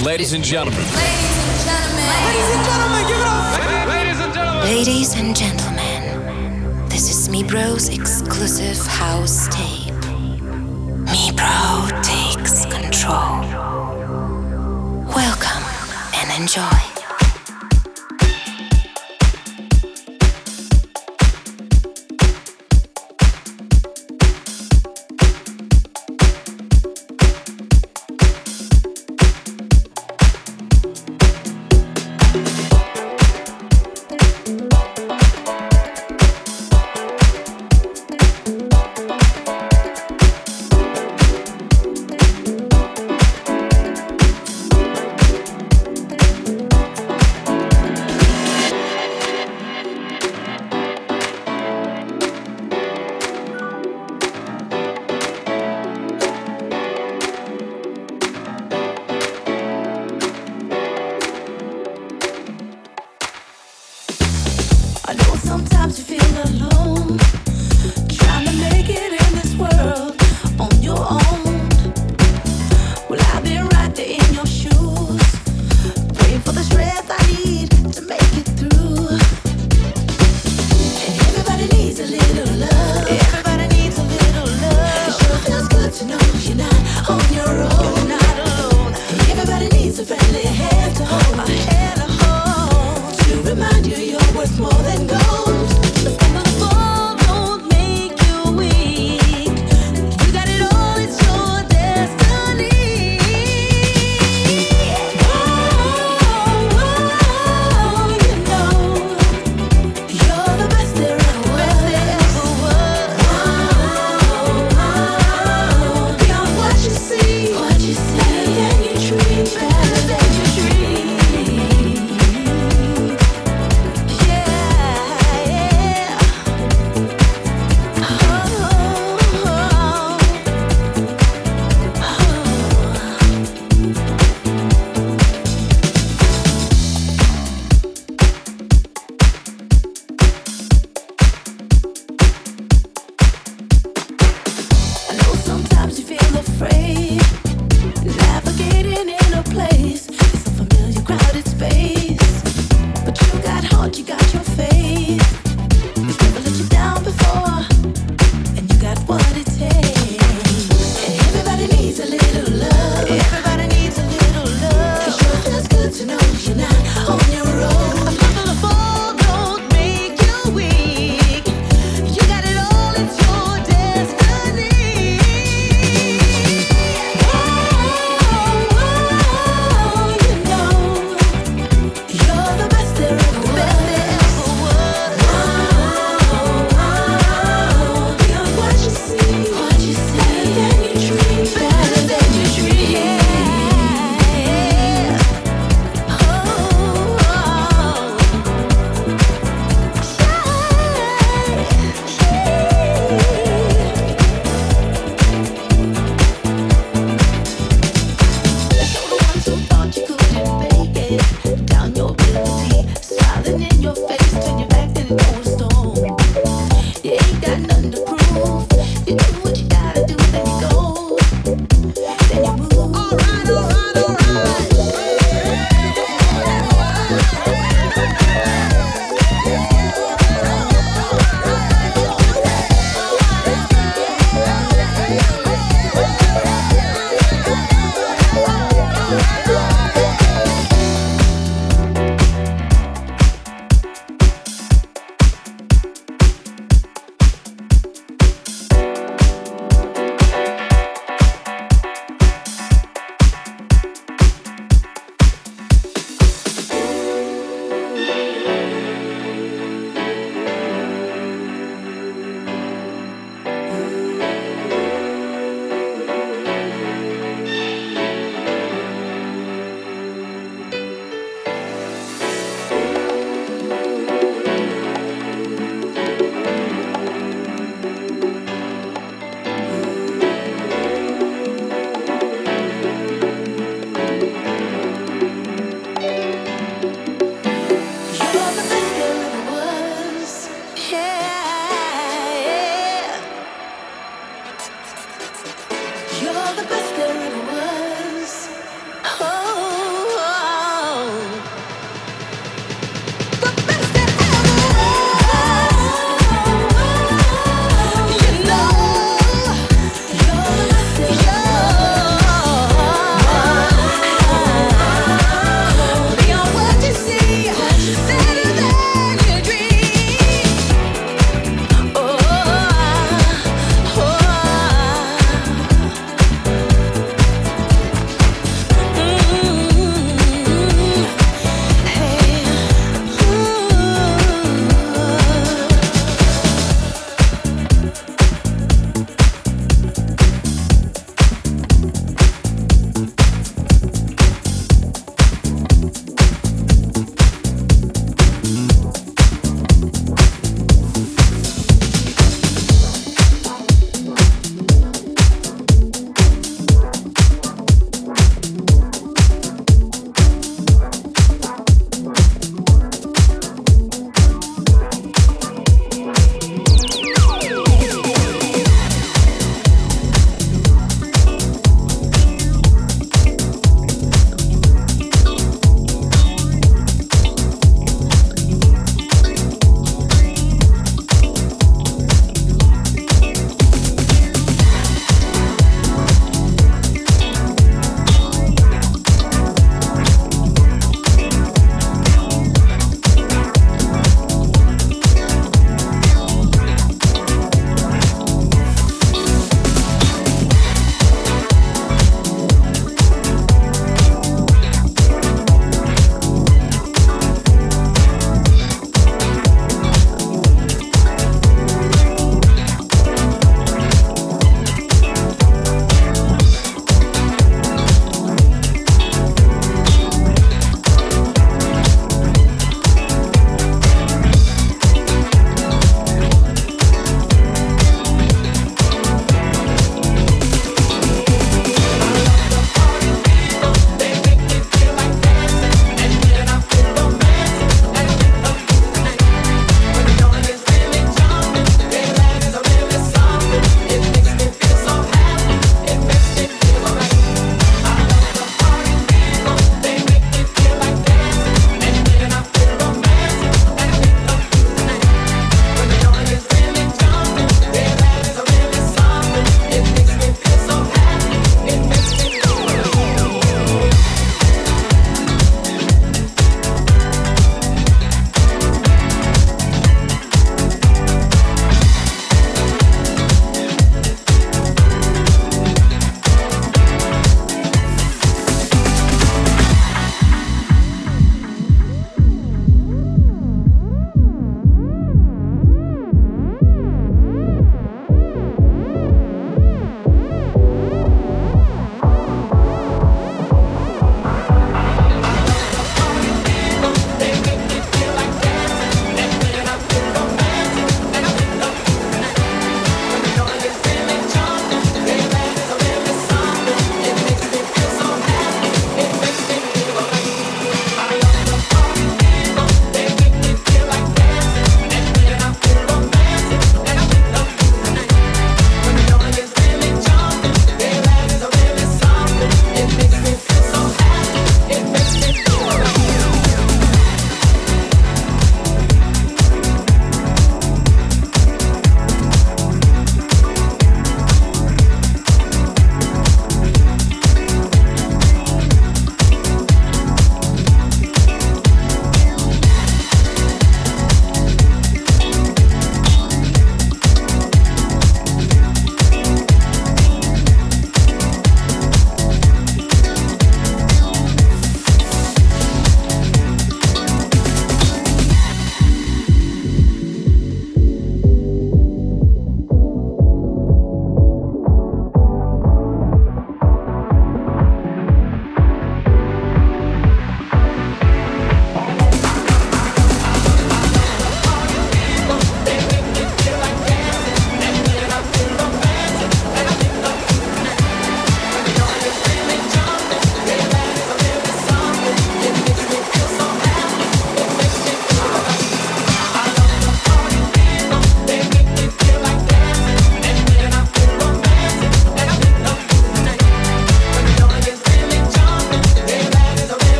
Ladies and gentlemen, this is Mibro's exclusive house tape. Mibro takes control. Welcome and enjoy. More than gold, look at my phone.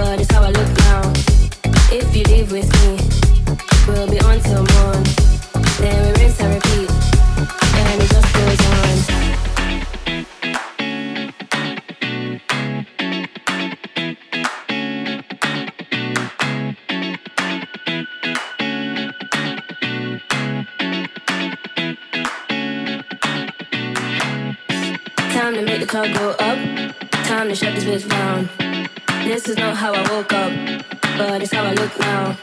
but it's how I look now. If you leave with me, we'll be on till morn. Then we rinse and repeat, and it just goes on. Time to make the club go up. Time to shut this bitch down. This is not how I woke up, but it's how I look now.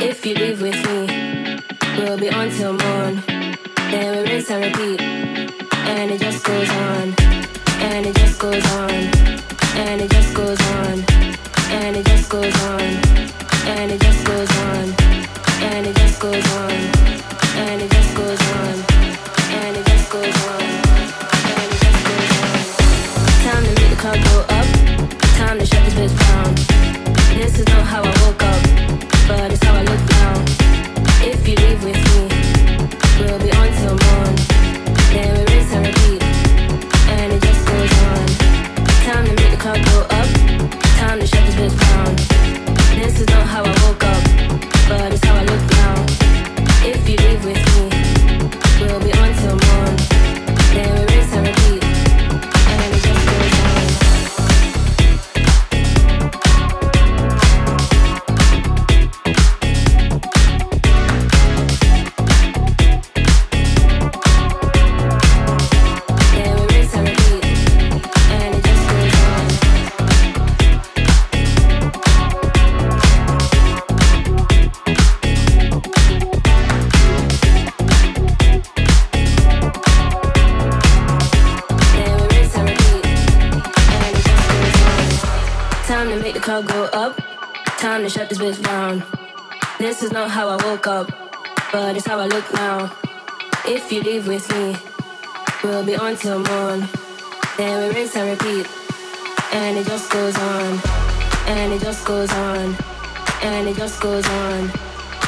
If you leave with me, we'll be on till morn. Then we rinse and repeat, and it just goes on. And it just goes on. And it just goes on. And it just goes on. And it just goes on. And it just goes on. And it just goes on. And it just goes on. Time to make the club go up. Time to shut this bitch down. This is not how I woke up, but it's how I look now. If you leave with me, we'll be on till morn. Then we rinse and repeat, and it just goes on. Time to make the club go up. Time to shut this bitch down. This is not how I woke up, but it's how I look now. If you leave with me, we'll be on till morn. Then we rinse and repeat. Time to go up, time to shut this bitch down. This is not how I woke up, but it's how I look now. If you leave with me, we'll be on till morn. Then we rinse and repeat, and it just goes on. And it just goes on. And it just goes on.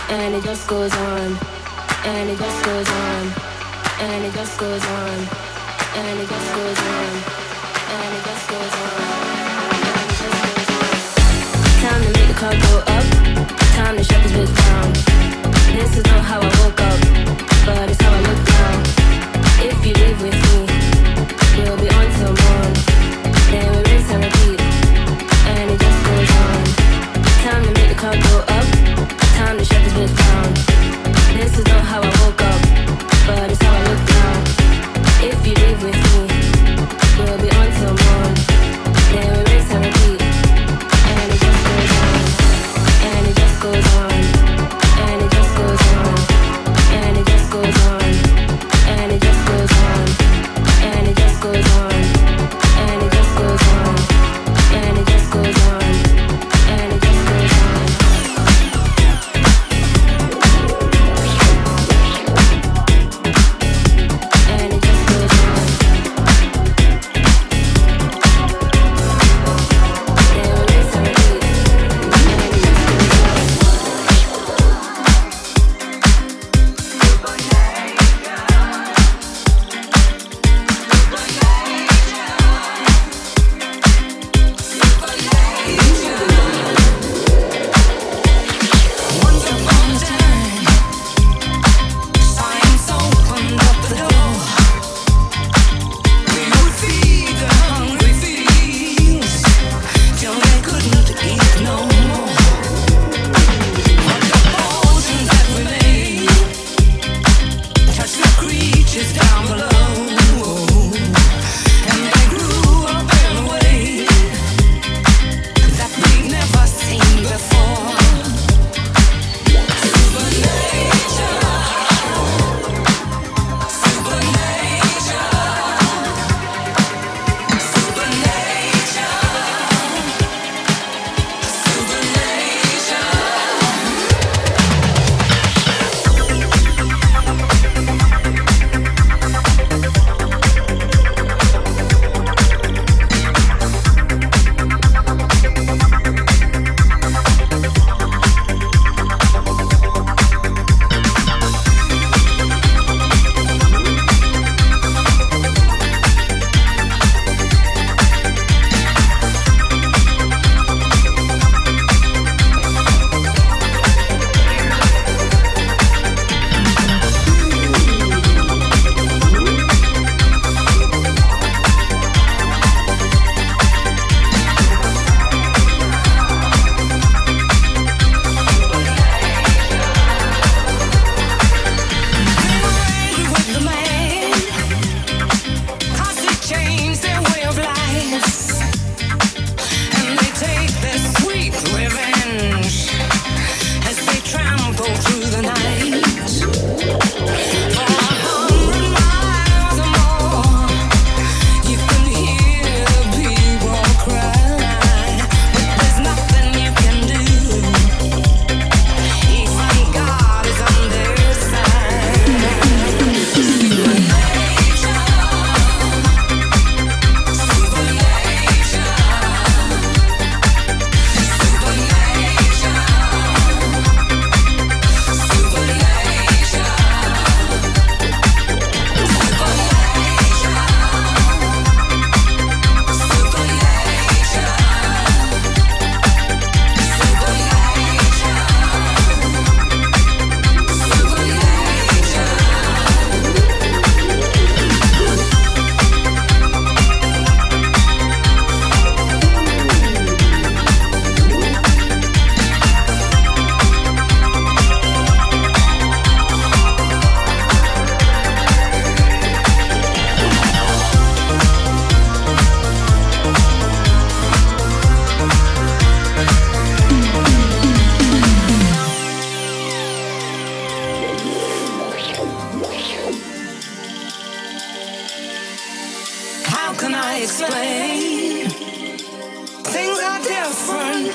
And it just goes on. And it just goes on. And it just goes on. And it just goes on. And it just goes on. Time to make the club go up. Time to shut this bitch down. This is not how I woke up, but it's how I look now. If you leave with me, we'll be on till morn. Then we rinse and repeat, and it just goes on. Time to make the club go up. Time to shut this bitch down. This is not how I woke up, but it's how I look now. If you leave with me, we'll be on till morn. Then we rinse and repeat. And it just goes on, and it just goes on.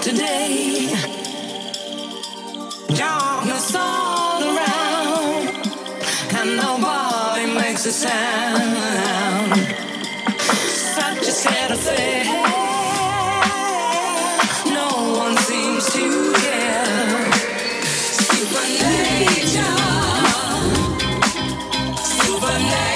today. Darkness all around, and nobody makes a sound. Such a sad affair. No one seems to care. Supernature, supernature.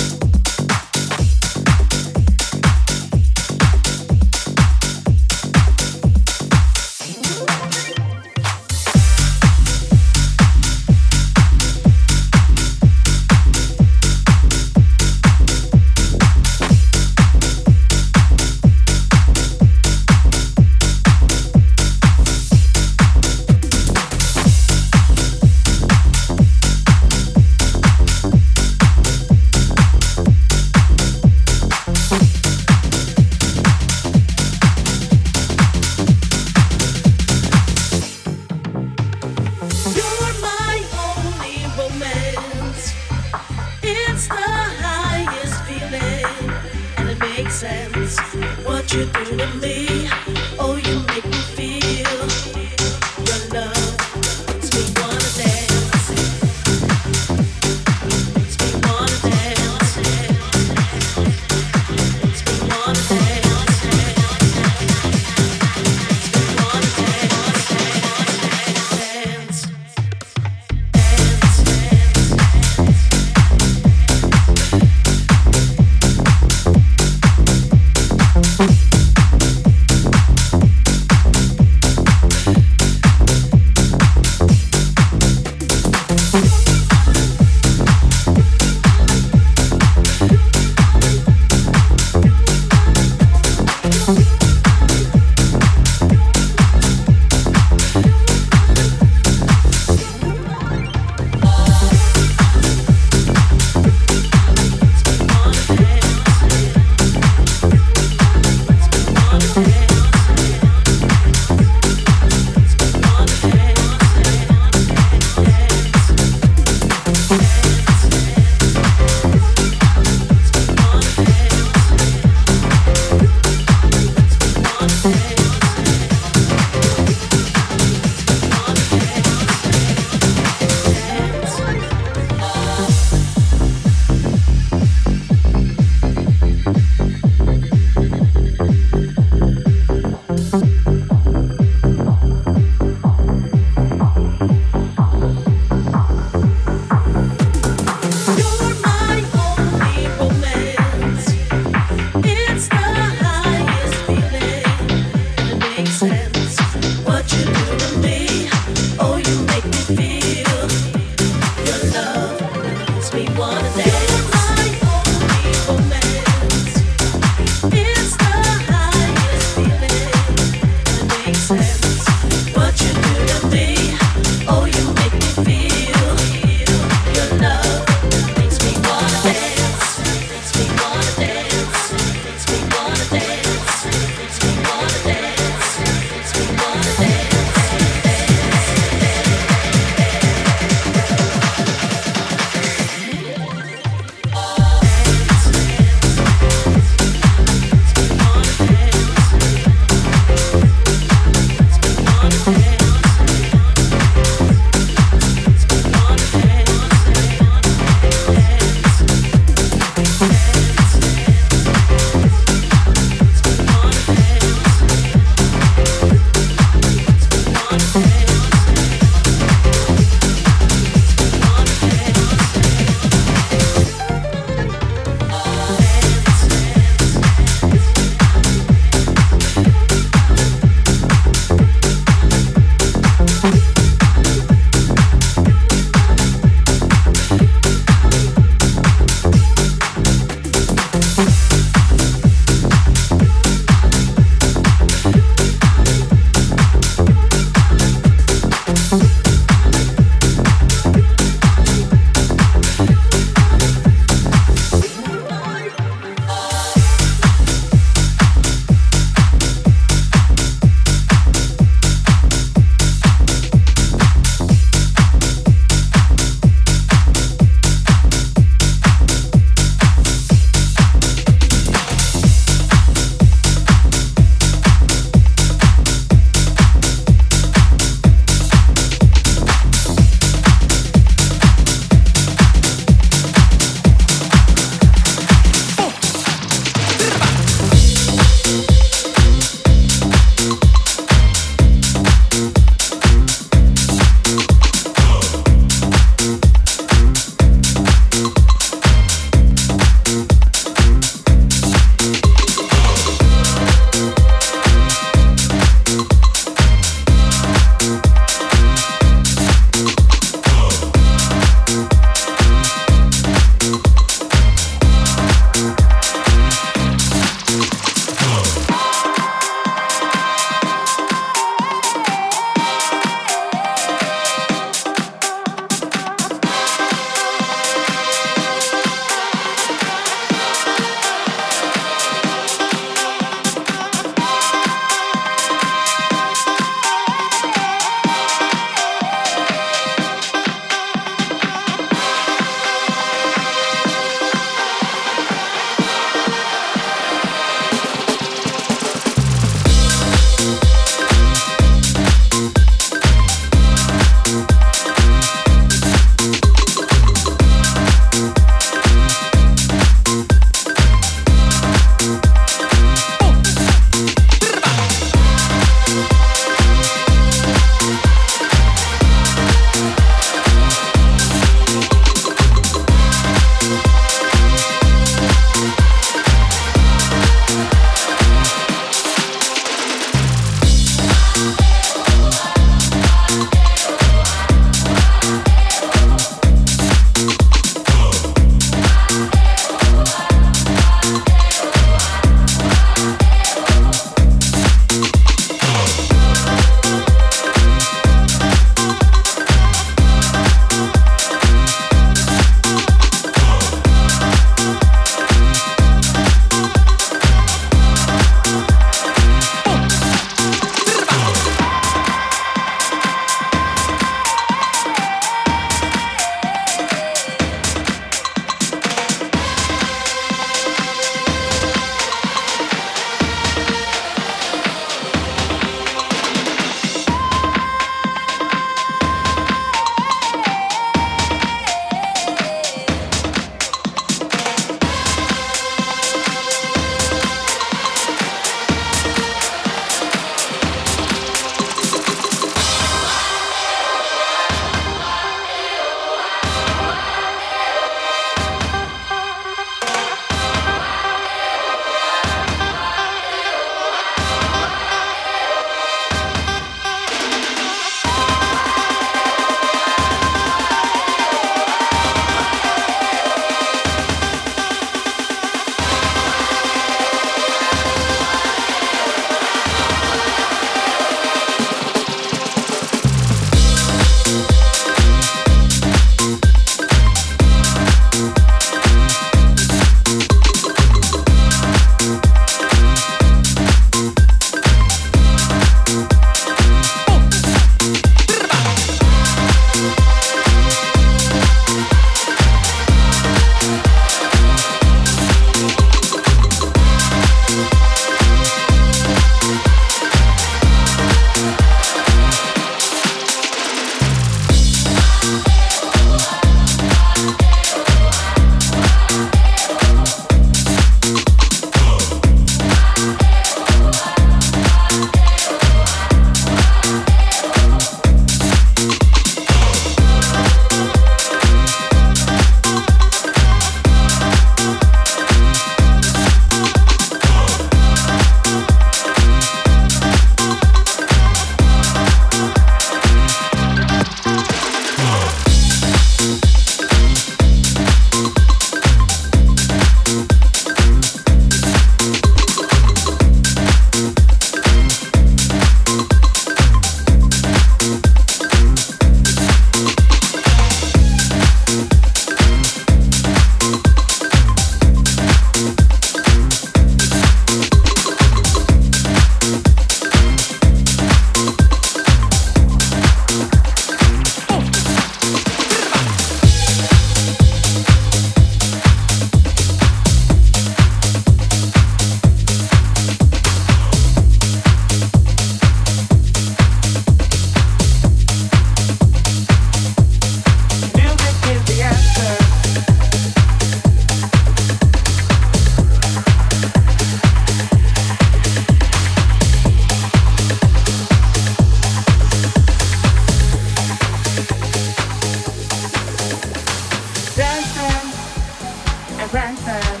and prancing,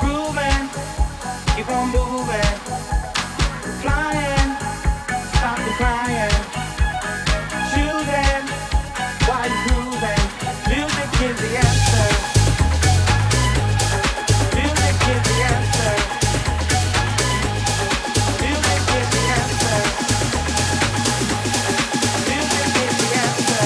grooving, keep on moving, flying, stop the crying, choosing, while you're grooving, music is the answer, music is the answer, music is the answer, music is the answer.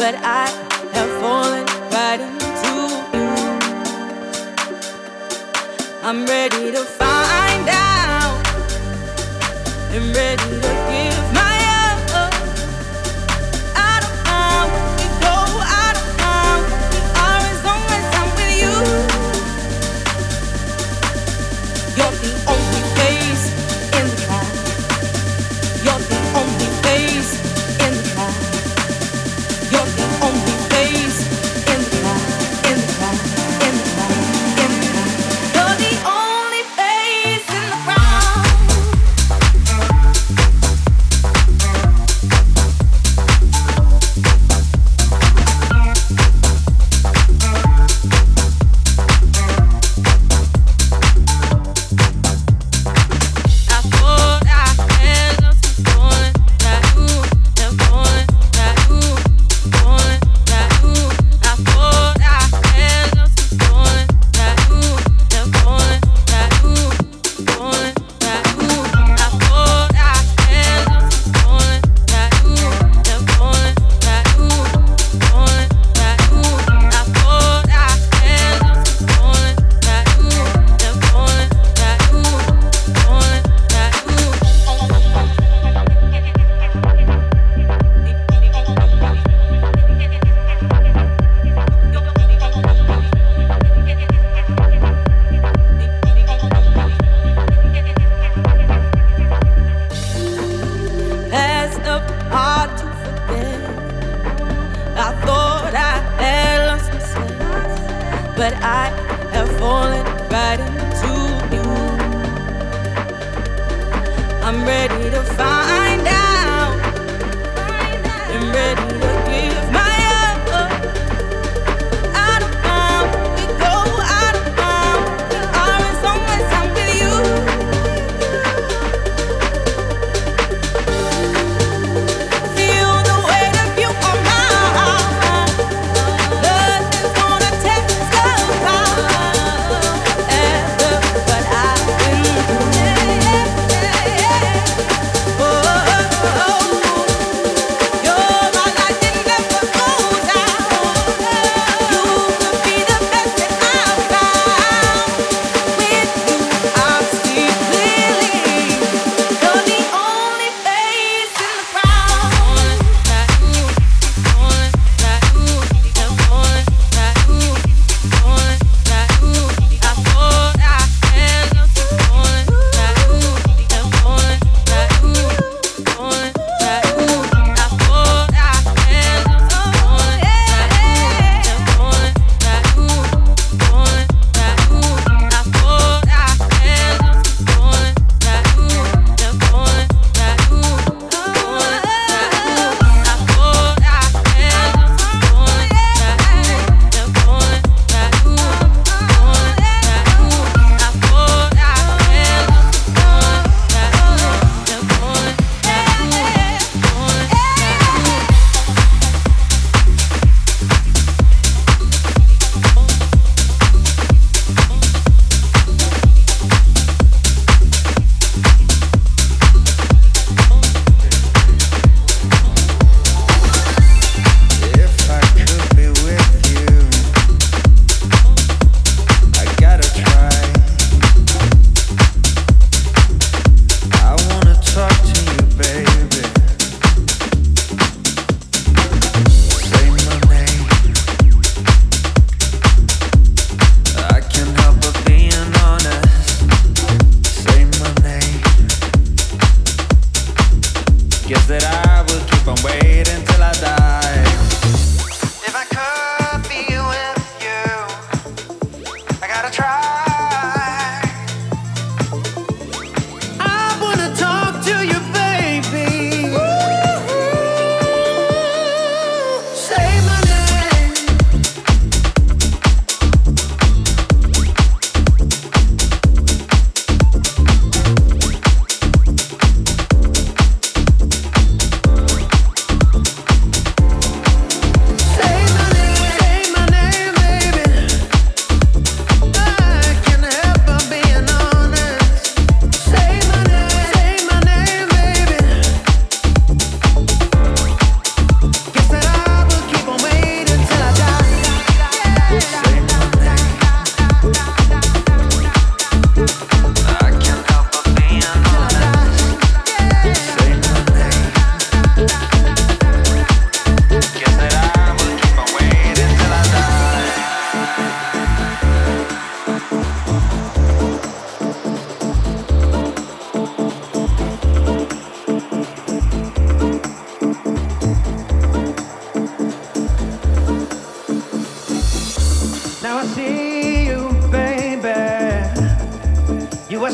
but I have fallen right into you. I'm ready to find out and ready to give my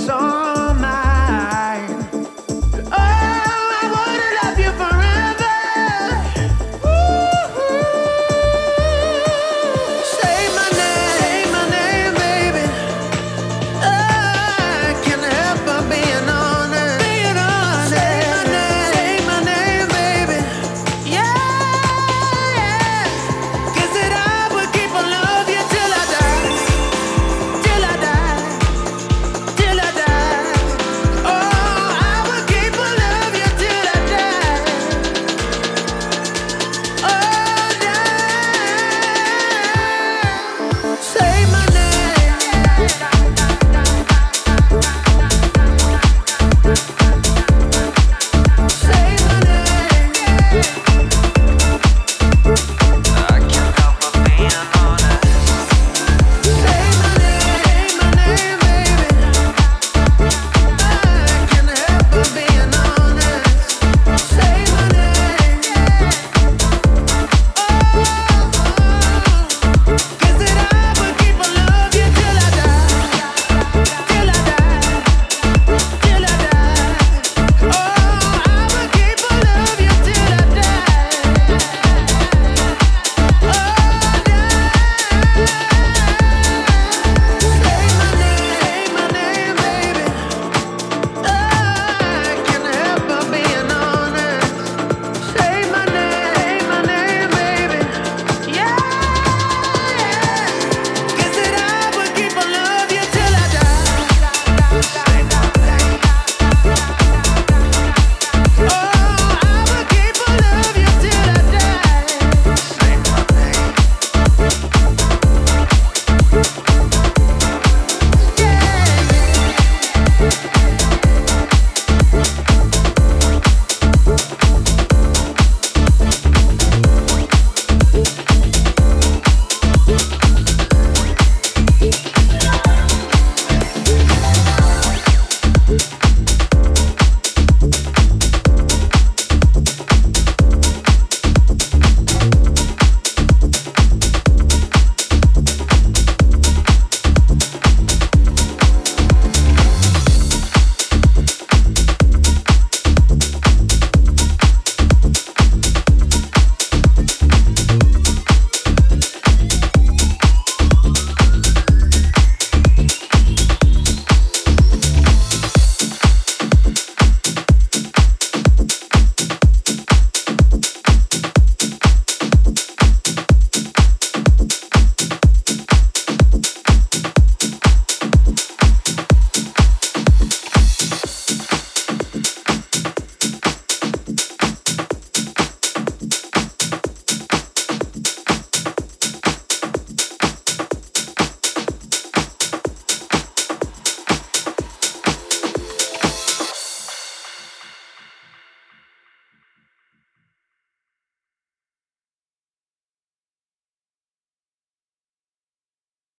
song.